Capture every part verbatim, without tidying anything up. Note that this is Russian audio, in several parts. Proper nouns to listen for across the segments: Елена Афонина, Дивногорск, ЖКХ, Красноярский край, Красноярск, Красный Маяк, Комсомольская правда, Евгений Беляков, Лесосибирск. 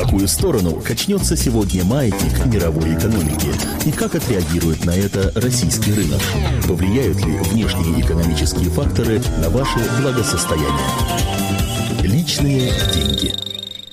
какую сторону качнется сегодня маятник мировой экономики и как отреагирует на это российский рынок? Повлияют ли внешние экономические факторы на ваше благосостояние? Личные деньги.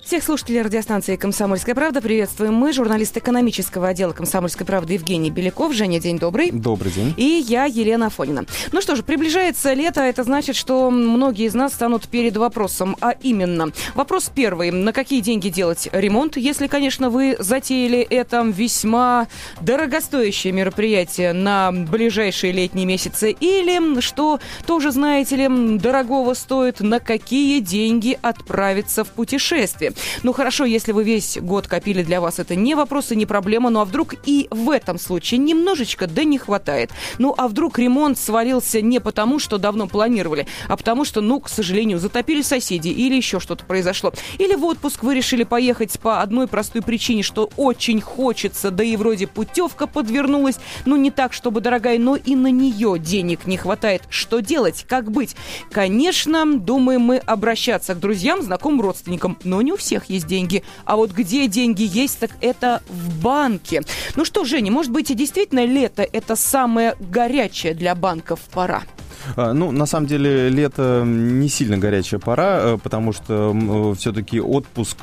Всех слушателей радиостанции «Комсомольская правда» приветствуем мы, журналист экономического отдела «Комсомольской правды» Евгений Беляков. Женя, день добрый. Добрый день. И я, Елена Афонина. Ну что же, приближается лето, это значит, что многие из нас станут перед вопросом. А именно, вопрос первый. На какие деньги делать ремонт, если, конечно, вы затеяли это весьма дорогостоящее мероприятие на ближайшие летние месяцы? Или, что тоже, знаете ли, дорогого стоит, на какие деньги отправиться в путешествие? Ну хорошо, если вы весь год копили, для вас это не вопрос и не проблема. Ну а вдруг и в этом случае немножечко, да не хватает. Ну а вдруг ремонт свалился не потому, что давно планировали, а потому что, ну, к сожалению, затопили соседи или еще что-то произошло. Или в отпуск вы решили поехать по одной простой причине, что очень хочется, да и вроде путевка подвернулась. Ну не так, чтобы дорогая, но и на нее денег не хватает. Что делать? Как быть? Конечно, думаем мы обращаться к друзьям, знакомым, родственникам, но не у всех. У всех есть деньги. А вот где деньги есть, так это в банке. Ну что, Женя, может быть, и действительно лето – это самая горячая для банков пора? Ну, на самом деле, лето не сильно горячая пора, потому что все-таки отпуск,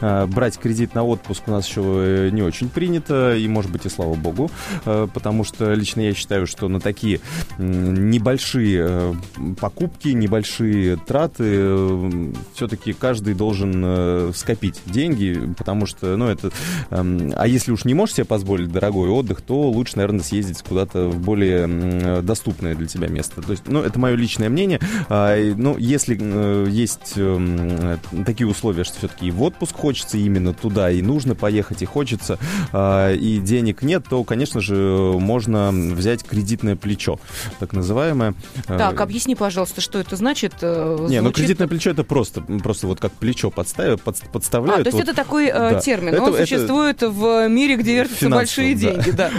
брать кредит на отпуск у нас еще не очень принято, и, может быть, и слава богу, потому что лично я считаю, что на такие небольшие покупки, небольшие траты все-таки каждый должен скопить деньги, потому что, ну, это... А если уж не можешь себе позволить дорогой отдых, то лучше, наверное, съездить куда-то в более доступное для тебя место. То есть, ну, это мое личное мнение. Ну, если есть такие условия, что все-таки и в отпуск хочется именно туда, и нужно поехать, и хочется, и денег нет, то, конечно же, можно взять кредитное плечо, так называемое. Так, объясни, пожалуйста, что это значит? Звучит... Не, ну, кредитное плечо — это просто, просто вот как плечо подставляют. подставляют а, то есть вот. Это такой да. термин, это, он это... существует в мире, где вертятся большие да. деньги. Да.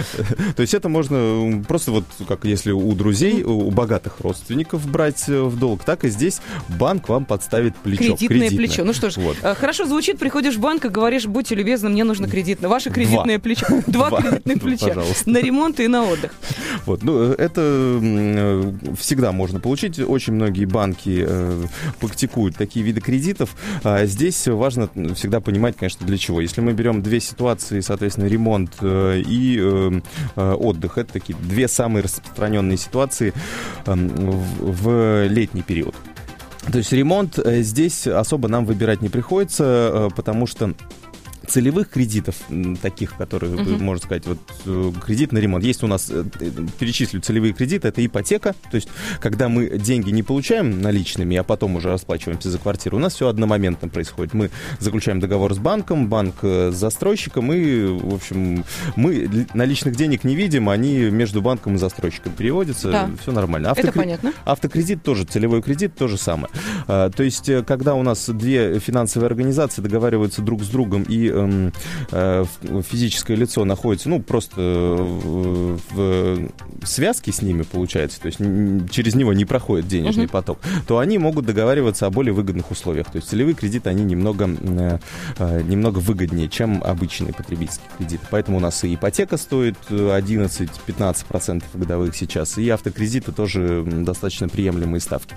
То есть это можно просто вот, как если у друзей, у богатых родственников брать в долг, так и здесь банк вам подставит плечо. Кредитное, кредитное. плечо. Ну что ж, вот. Хорошо звучит, приходишь в банк и говоришь: будьте любезны, мне нужно кредитное. Ваше кредитное Два. плечо. Два, Два кредитных плеча. Пожалуйста. На ремонт и на отдых. Вот. Ну, это всегда можно получить. Очень многие банки практикуют такие виды кредитов. Здесь важно всегда понимать, конечно, для чего. Если мы берем две ситуации, соответственно, ремонт и отдых, это такие две самые распространенные ситуации в летний период. То есть ремонт здесь особо нам выбирать не приходится, потому что целевых кредитов, таких, которые, uh-huh. можно сказать, вот, кредит на ремонт. Есть у нас, перечислю целевые кредиты, это ипотека, то есть когда мы деньги не получаем наличными, а потом уже расплачиваемся за квартиру, у нас все одномоментно происходит. Мы заключаем договор с банком, банк с застройщиком, и, в общем, мы наличных денег не видим, они между банком и застройщиком переводятся, да. все нормально. Автокр... Это понятно. Автокредит тоже, целевой кредит тоже самое. То есть когда у нас две финансовые организации договариваются друг с другом и физическое лицо находится, ну, просто в связке с ними, получается, то есть через него не проходит денежный uh-huh. поток, то они могут договариваться о более выгодных условиях. То есть целевые кредиты, они немного, немного выгоднее, чем обычные потребительские кредиты. Поэтому у нас и ипотека стоит одиннадцать-пятнадцать процентов годовых сейчас, и автокредиты тоже достаточно приемлемые ставки.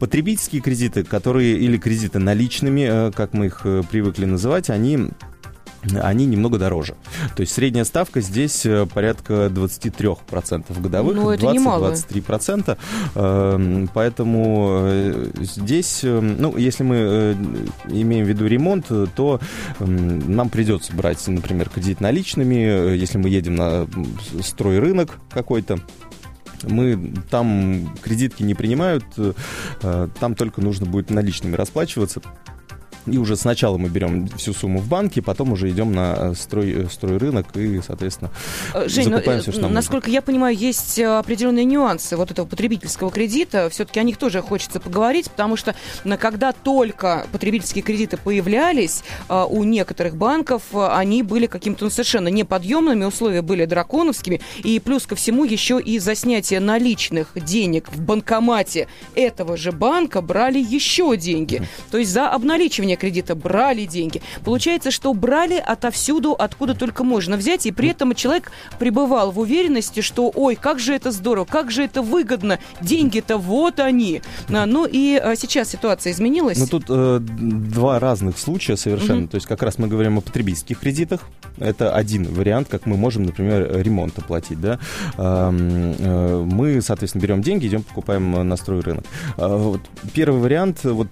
Потребительские кредиты, которые или кредиты наличными, как мы их привыкли называть, они... они немного дороже. То есть средняя ставка здесь порядка двадцать три процента годовых, двадцать-двадцать три процента. Поэтому здесь, ну, если мы имеем в виду ремонт, то нам придется брать, например, кредит наличными, если мы едем на стройрынок какой-то. Мы там кредитки не принимают, там только нужно будет наличными расплачиваться. И уже сначала мы берем всю сумму в банке, потом уже идем на строй, стройрынок и, соответственно, Жень, закупаем ну, все, что нам насколько нужно. Я понимаю, есть определенные нюансы вот этого потребительского кредита. Все-таки о них тоже хочется поговорить, потому что когда только потребительские кредиты появлялись у некоторых банков, они были какими-то ну, совершенно неподъемными, условия были драконовскими. И плюс ко всему еще и за снятие наличных денег в банкомате этого же банка брали еще деньги. То есть за обналичивание обслуживания кредита, брали деньги. Получается, что брали отовсюду, откуда только можно взять, и при этом человек пребывал в уверенности, что ой, как же это здорово, как же это выгодно, деньги-то вот они. Ну и сейчас ситуация изменилась. Ну тут э, два разных случая совершенно. Угу. То есть как раз мы говорим о потребительских кредитах. Это один вариант, как мы можем, например, ремонт оплатить. Да? Мы, соответственно, берем деньги, идем покупаем настрой рынок. Вот первый вариант, вот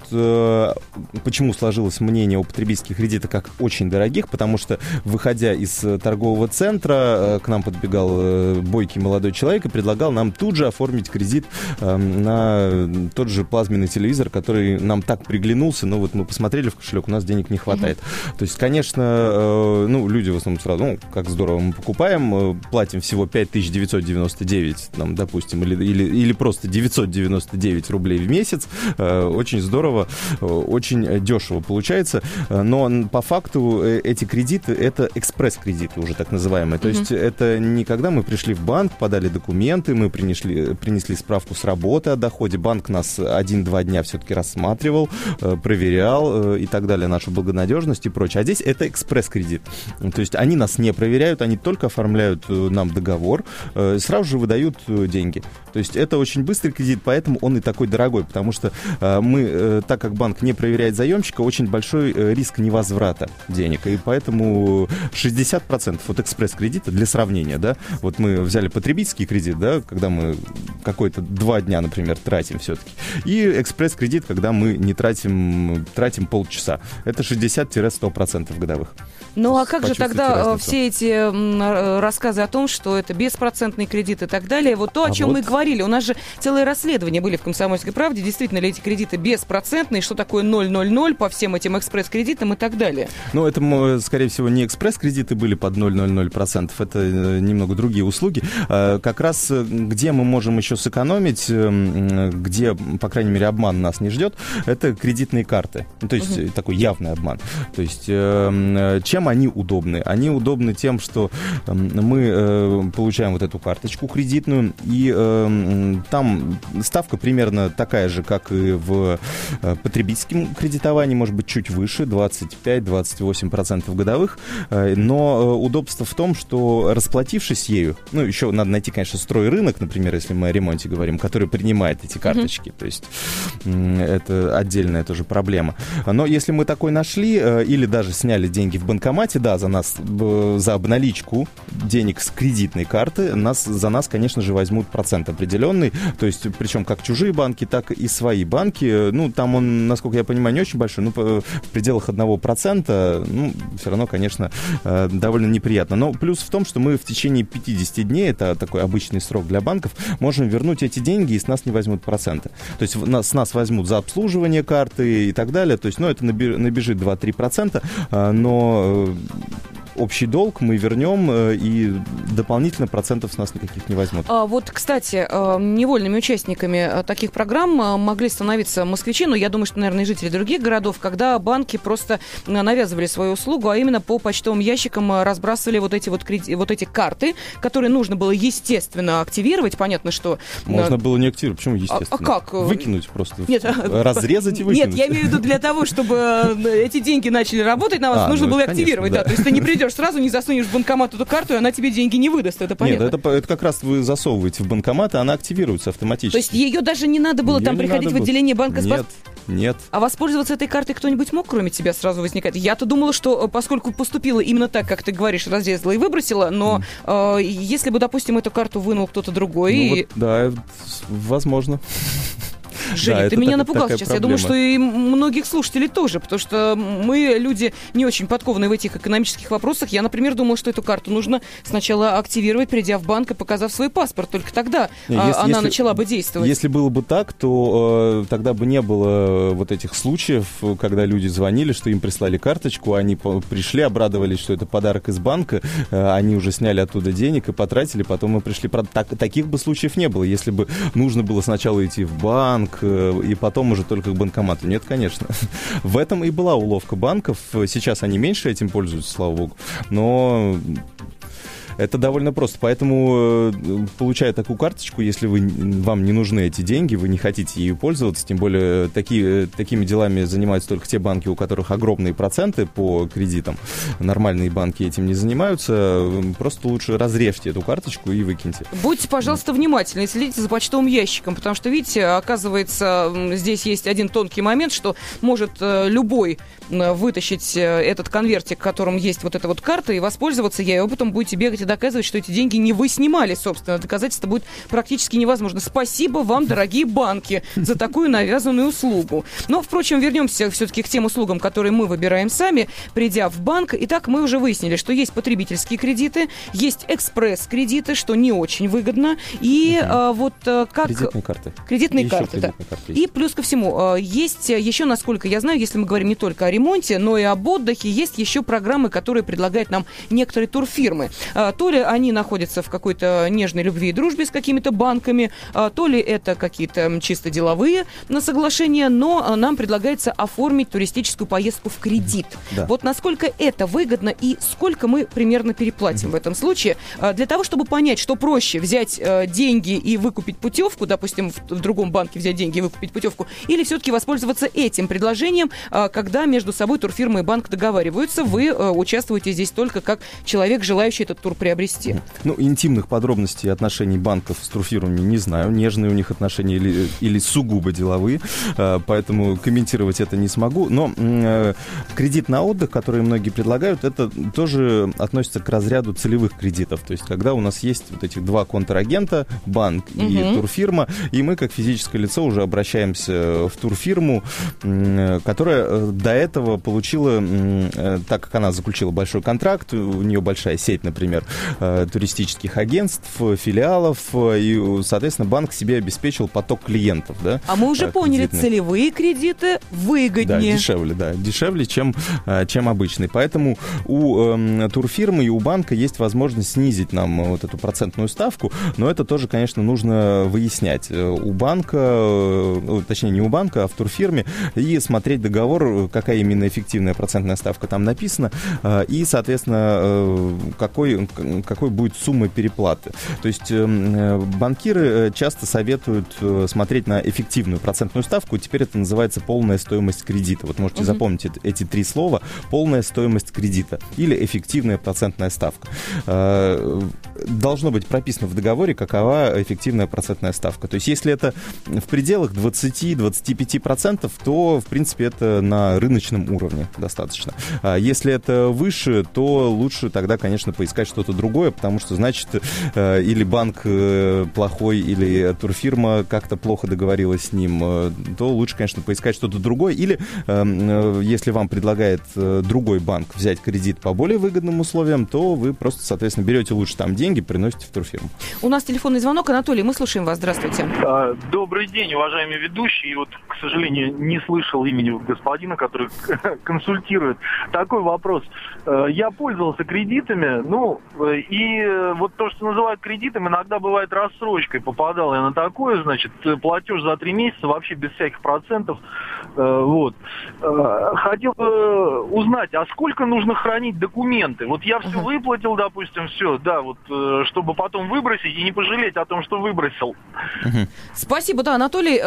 почему сложилось мнение о потребительских кредитах как очень дорогих, потому что, выходя из торгового центра, к нам подбегал бойкий молодой человек и предлагал нам тут же оформить кредит на тот же плазменный телевизор, который нам так приглянулся, но вот мы посмотрели в кошелек, у нас денег не хватает. Mm-hmm. То есть, конечно, ну, люди в основном сразу, ну, как здорово, мы покупаем, платим всего пять тысяч девятьсот девяносто девять, там, допустим, или, или, или просто девятьсот девяносто девять рублей в месяц. Очень здорово, очень дешево получается. Но по факту эти кредиты — это экспресс-кредиты уже так называемые. Mm-hmm. То есть это не когда мы пришли в банк, подали документы, мы принесли, принесли справку с работы о доходе, банк нас один-два дня все-таки рассматривал, проверял и так далее, нашу благонадежность и прочее. А здесь это экспресс-кредит. То есть они нас не проверяют, они только оформляют нам договор, сразу же выдают деньги. То есть это очень быстрый кредит, поэтому он и такой дорогой, потому что мы, так как банк не проверяет заемщика, очень большой риск невозврата денег. И поэтому шестьдесят процентов вот экспресс-кредита, для сравнения, да, вот мы взяли потребительский кредит, да, когда мы какой-то два дня, например, тратим все-таки, и экспресс-кредит, когда мы не тратим, тратим полчаса. Это шестьдесят-сто процентов годовых. Ну а как же тогда все эти рассказы о том, что это беспроцентный кредит и так далее? Вот то, о чем мы говорили. У нас же целые расследования были в «Комсомольской правде». Действительно ли эти кредиты беспроцентные? Что такое ноль ноль ноль по всем этим экспресс-кредитам и так далее? Ну, это, скорее всего, не экспресс-кредиты были под ноль ноль ноль процентов. Это немного другие услуги. Как раз где мы можем еще сэкономить, где, по крайней мере, обман нас не ждет, это кредитные карты. То есть угу. такой явный обман. То есть чем они удобны? Они удобны тем, что мы получаем вот эту карточку кредитную, и там ставка примерно такая же, как и в потребительском кредитовании, может быть, чуть выше, двадцать пять - двадцать восемь процентов годовых, но удобство в том, что расплатившись ею, ну, еще надо найти, конечно, стройрынок, например, если мы о ремонте говорим, который принимает эти карточки, mm-hmm. то есть это отдельная тоже проблема. Но если мы такой нашли или даже сняли деньги в банкомате, да, за нас, за обналичку денег с кредитной карты, нас, за нас, конечно же, возьмут процент определенный, то есть причем как чужие банки, так и свои банки. Ну, там он, насколько я понимаю, не очень большой, но в пределах одного процента, ну, все равно, конечно, довольно неприятно. Но плюс в том, что мы в течение пятьдесят дней, это такой обычный срок для банков, можем вернуть эти деньги, и с нас не возьмут проценты. То есть с нас возьмут за обслуживание карты и так далее, то есть, ну, это набежит два-три процента, но общий долг мы вернем, и дополнительно процентов с нас никаких не возьмут. А вот, кстати, невольными участниками таких программ могли становиться москвичи, но я думаю, что, наверное, и жители других городов, когда банки просто навязывали свою услугу, а именно по почтовым ящикам разбрасывали вот эти вот, кредит, вот эти карты, которые нужно было, естественно, активировать. Понятно, что... Можно было не активировать. Почему естественно? А, а как? Выкинуть просто. Нет, разрезать и выкинуть. Нет, я имею в виду, для того, чтобы эти деньги начали работать на вас, а, нужно ну, было конечно, активировать. Да. Да, то есть ты не придешь сразу, не засунешь в банкомат эту карту, и она тебе деньги не выдаст, это понятно. Нет, это, это как раз вы засовываете в банкомат, и она активируется автоматически. То есть ее даже не надо было ее там приходить в отделение банка? Нет, спас... нет. А воспользоваться этой картой кто-нибудь мог, кроме тебя, сразу возникает? Я-то думала, что поскольку поступила именно так, как ты говоришь, разрезала и выбросила, но mm. э, если бы, допустим, эту карту вынул кто-то другой... Ну, и... вот, да, возможно. Женя, да, ты меня так, напугал сейчас. Проблема. Я думаю, что и многих слушателей тоже, потому что мы люди не очень подкованные в этих экономических вопросах. Я, например, думала, что эту карту нужно сначала активировать, придя в банк и показав свой паспорт. Только тогда если, она если, начала бы действовать. Если было бы так, то э, тогда бы не было вот этих случаев, когда люди звонили, что им прислали карточку, они по- пришли, обрадовались, что это подарок из банка, э, они уже сняли оттуда денег и потратили, потом мы пришли. Так, таких бы случаев не было, если бы нужно было сначала идти в банк, и потом уже только к банкомату. Нет, конечно. В этом и была уловка банков. Сейчас они меньше этим пользуются, слава богу. Но... Это довольно просто. Поэтому, получая такую карточку, если вы, вам не нужны эти деньги, вы не хотите ею пользоваться, тем более такие, такими делами занимаются только те банки, у которых огромные проценты по кредитам. Нормальные банки этим не занимаются. Просто лучше разрежьте эту карточку и выкиньте. Будьте, пожалуйста, внимательны и следите за почтовым ящиком, потому что, видите, оказывается, здесь есть один тонкий момент, что может любой вытащить этот конвертик, в котором есть вот эта вот карта, и воспользоваться ею, а потом будете бегать и доказывать, что эти деньги не вы снимали, собственно. Доказательство будет практически невозможно. Спасибо вам, дорогие банки, за такую навязанную услугу. Но, впрочем, вернемся все-таки к тем услугам, которые мы выбираем сами, придя в банк. Итак, мы уже выяснили, что есть потребительские кредиты, есть экспресс-кредиты, что не очень выгодно, и угу. а, вот а, как... Кредитные карты. Кредитные еще карты, кредитные да. карты и плюс ко всему, а, есть еще, насколько я знаю, если мы говорим не только о ремонте, но и об отдыхе, есть еще программы, которые предлагают нам некоторые турфирмы. А, то ли они находятся в какой-то нежной любви и дружбе с какими-то банками, а, то ли это какие-то чисто деловые на соглашения, но нам предлагается оформить туристическую поездку в кредит. Да. Вот насколько это выгодно и сколько мы примерно переплатим mm-hmm. в этом случае. А, для того, чтобы понять, что проще взять а, деньги и выкупить путевку, допустим, в, в другом банке взять деньги и выкупить путевку, или все-таки воспользоваться этим предложением, а, когда между собой турфирмы и банк договариваются, вы а, участвуете здесь только как человек, желающий этот тур приобрести. Ну, интимных подробностей отношений банков с турфирмами не знаю. Нежные у них отношения или, или сугубо деловые, поэтому комментировать это не смогу. Но э, кредит на отдых, который многие предлагают, это тоже относится к разряду целевых кредитов. То есть, когда у нас есть вот этих два контрагента, банк угу. и турфирма, и мы, как физическое лицо, уже обращаемся в турфирму, э, которая до этого получила, э, так как она заключила большой контракт, у нее большая сеть, например, э, туристических агентств, филиалов, и, соответственно, банк себе обеспечил поток клиентов. Да, а мы уже э, поняли, целевые кредиты выгоднее. Да, дешевле, да, дешевле, чем, э, чем обычный. Поэтому у э, турфирмы и у банка есть возможность снизить нам вот эту процентную ставку, но это тоже, конечно, нужно выяснять. У банка, э, точнее, не у банка, а в турфирме, и смотреть договор, какая именно эффективная процентная ставка там написана, э, и, соответственно, э, какой, какой будет сумма переплаты. То есть э, банкиры часто советуют смотреть на эффективную процентную ставку. Теперь это называется полная стоимость кредита. Вот можете угу. запомнить эти три слова. Полная стоимость кредита или эффективная процентная ставка. Э, должно быть прописано в договоре, какова эффективная процентная ставка. То есть если это в пределах двадцать-двадцать пять процентов, то, в принципе, это на рыночном уровне достаточно. А если это выше, то лучше тогда, конечно, поискать что-то другое, потому что, значит, э, или банк э, плохой, или турфирма как-то плохо договорилась с ним, э, то лучше, конечно, поискать что-то другое. Или, э, э, если вам предлагает э, другой банк взять кредит по более выгодным условиям, то вы просто, соответственно, берете лучше там деньги, приносите в турфирму. У нас телефонный звонок. Анатолий, мы слушаем вас. Здравствуйте. Добрый день, уважаемый ведущий. И вот, к сожалению, не слышал имени господина, который консультирует. Такой вопрос. Я пользовался кредитами, ну, и вот то, что называют кредитом, иногда бывает рассрочкой. Попадал я на такое, значит, платеж за три месяца, вообще без всяких процентов. Вот. Хотел бы узнать, а сколько нужно хранить документы? Вот я все выплатил, допустим, все, да, вот, чтобы потом выбросить и не пожалеть о том, что выбросил. Спасибо, да, Анатолий.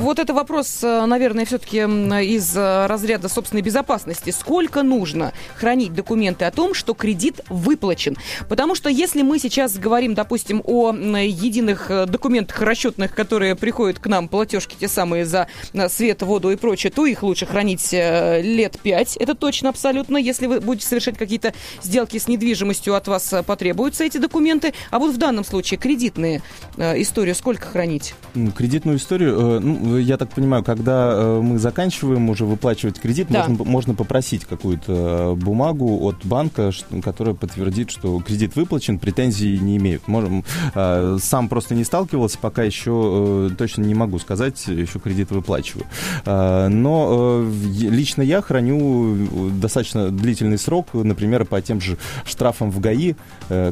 Вот это вопрос, наверное, все-таки из разряда собственной безопасности. Сколько нужно хранить документы о том, что кредит выплачен? Потому что если мы сейчас говорим, допустим, о единых документах расчетных, которые приходят к нам, платежки те самые за свет, воду и прочее, то их лучше хранить лет пять. Это точно, абсолютно. Если вы будете совершать какие-то сделки с недвижимостью, от вас потребуются эти документы. А вот в данном случае кредитные историю сколько хранить? Кредитную историю, ну, я так понимаю, когда мы заканчиваем уже выплачивать кредит, да. можно, можно попросить какую-то бумагу от банка, которая подтвердит, что кредит выплачен, претензий не имеют. Можем, сам просто не сталкивался, пока еще точно не могу сказать, еще кредит выплачиваю. Но лично я храню достаточно длительный срок, например, по тем же штрафам в ГАИ,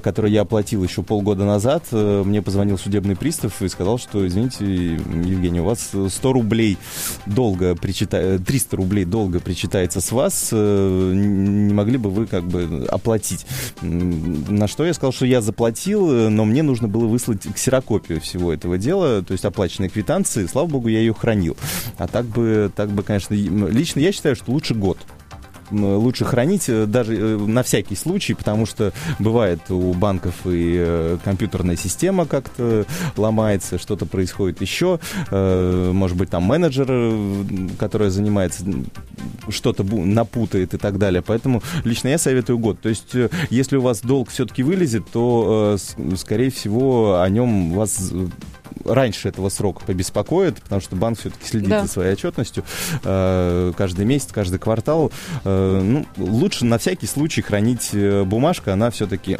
которые я оплатил еще полгода назад, мне позвонил судебный пристав и сказал, что, извините, Евгений, у вас сто рублей долго причитается, триста рублей долго причитается с вас, не могли бы вы как бы оплатить? На что я сказал, что я заплатил, но мне нужно было выслать ксерокопию всего этого дела, то есть оплаченные квитанции, слава богу, я ее хранил. А так бы, так бы, конечно, лично я считаю, что лучше год. Лучше хранить даже на всякий случай, потому что бывает у банков и компьютерная система как-то ломается, что-то происходит еще. Может быть, там менеджер, который занимается, что-то напутает и так далее. Поэтому лично я советую год. То есть, если у вас долг все-таки вылезет, то, скорее всего, о нем вас... раньше этого срока побеспокоит, потому что банк все-таки следит да. за своей отчетностью. Э, каждый месяц, каждый квартал. Э, ну, лучше на всякий случай хранить бумажку. Она все-таки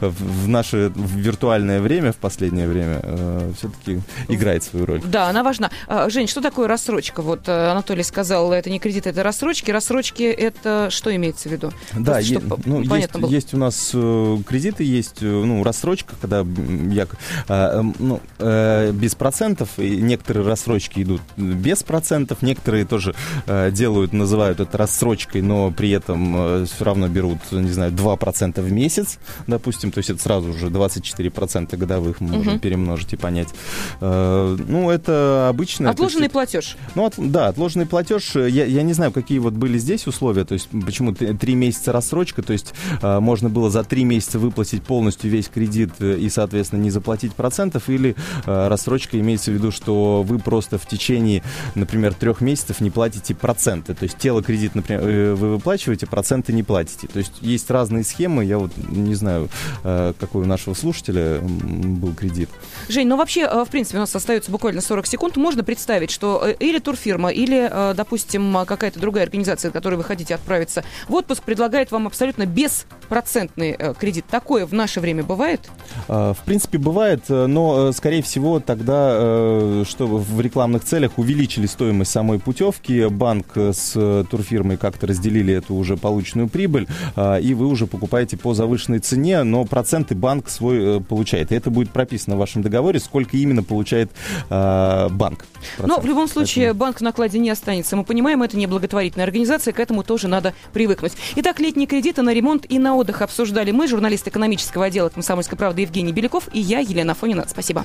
в наше виртуальное время, в последнее время, э, все-таки играет свою роль. Да, она важна. Жень, что такое рассрочка? Вот Анатолий сказал, это не кредит, это рассрочки. Рассрочки — это что имеется в виду? Да, есть, ну, есть, есть у нас кредиты, есть ну, рассрочка, когда я... Э, ну, без процентов, и некоторые рассрочки идут без процентов, некоторые тоже делают, называют это рассрочкой, но при этом все равно берут, не знаю, два процента в месяц, допустим, то есть это сразу же двадцать четыре процента годовых мы можем угу. перемножить и понять. Ну, это обычно... Отложенный есть, платеж. Ну, от, да, отложенный платеж. Я, я не знаю, какие вот были здесь условия, то есть почему три месяца рассрочка, то есть можно было за три месяца выплатить полностью весь кредит и, соответственно, не заплатить процентов, или рассрочка имеется в виду, что вы просто в течение, например, трех месяцев не платите проценты. То есть тело кредит, например, вы выплачиваете, проценты не платите. То есть есть разные схемы. Я вот не знаю, какой у нашего слушателя был кредит. Жень, ну вообще, в принципе, у нас остается буквально сорок секунд. Можно представить, что или турфирма, или, допустим, какая-то другая организация, от которой вы хотите отправиться в отпуск, предлагает вам абсолютно беспроцентный кредит. Такое в наше время бывает? В принципе, бывает, но... Скорее всего, тогда, что в рекламных целях увеличили стоимость самой путевки, банк с турфирмой как-то разделили эту уже полученную прибыль, и вы уже покупаете по завышенной цене, но проценты банк свой получает. И это будет прописано в вашем договоре, сколько именно получает банк. Процент. Но в любом случае Поэтому... банк в накладе не останется. Мы понимаем, это не благотворительная организация, к этому тоже надо привыкнуть. Итак, летние кредиты на ремонт и на отдых обсуждали мы, журналист экономического отдела «Комсомольской правды» Евгений Беляков и я, Елена Афонина. Спасибо.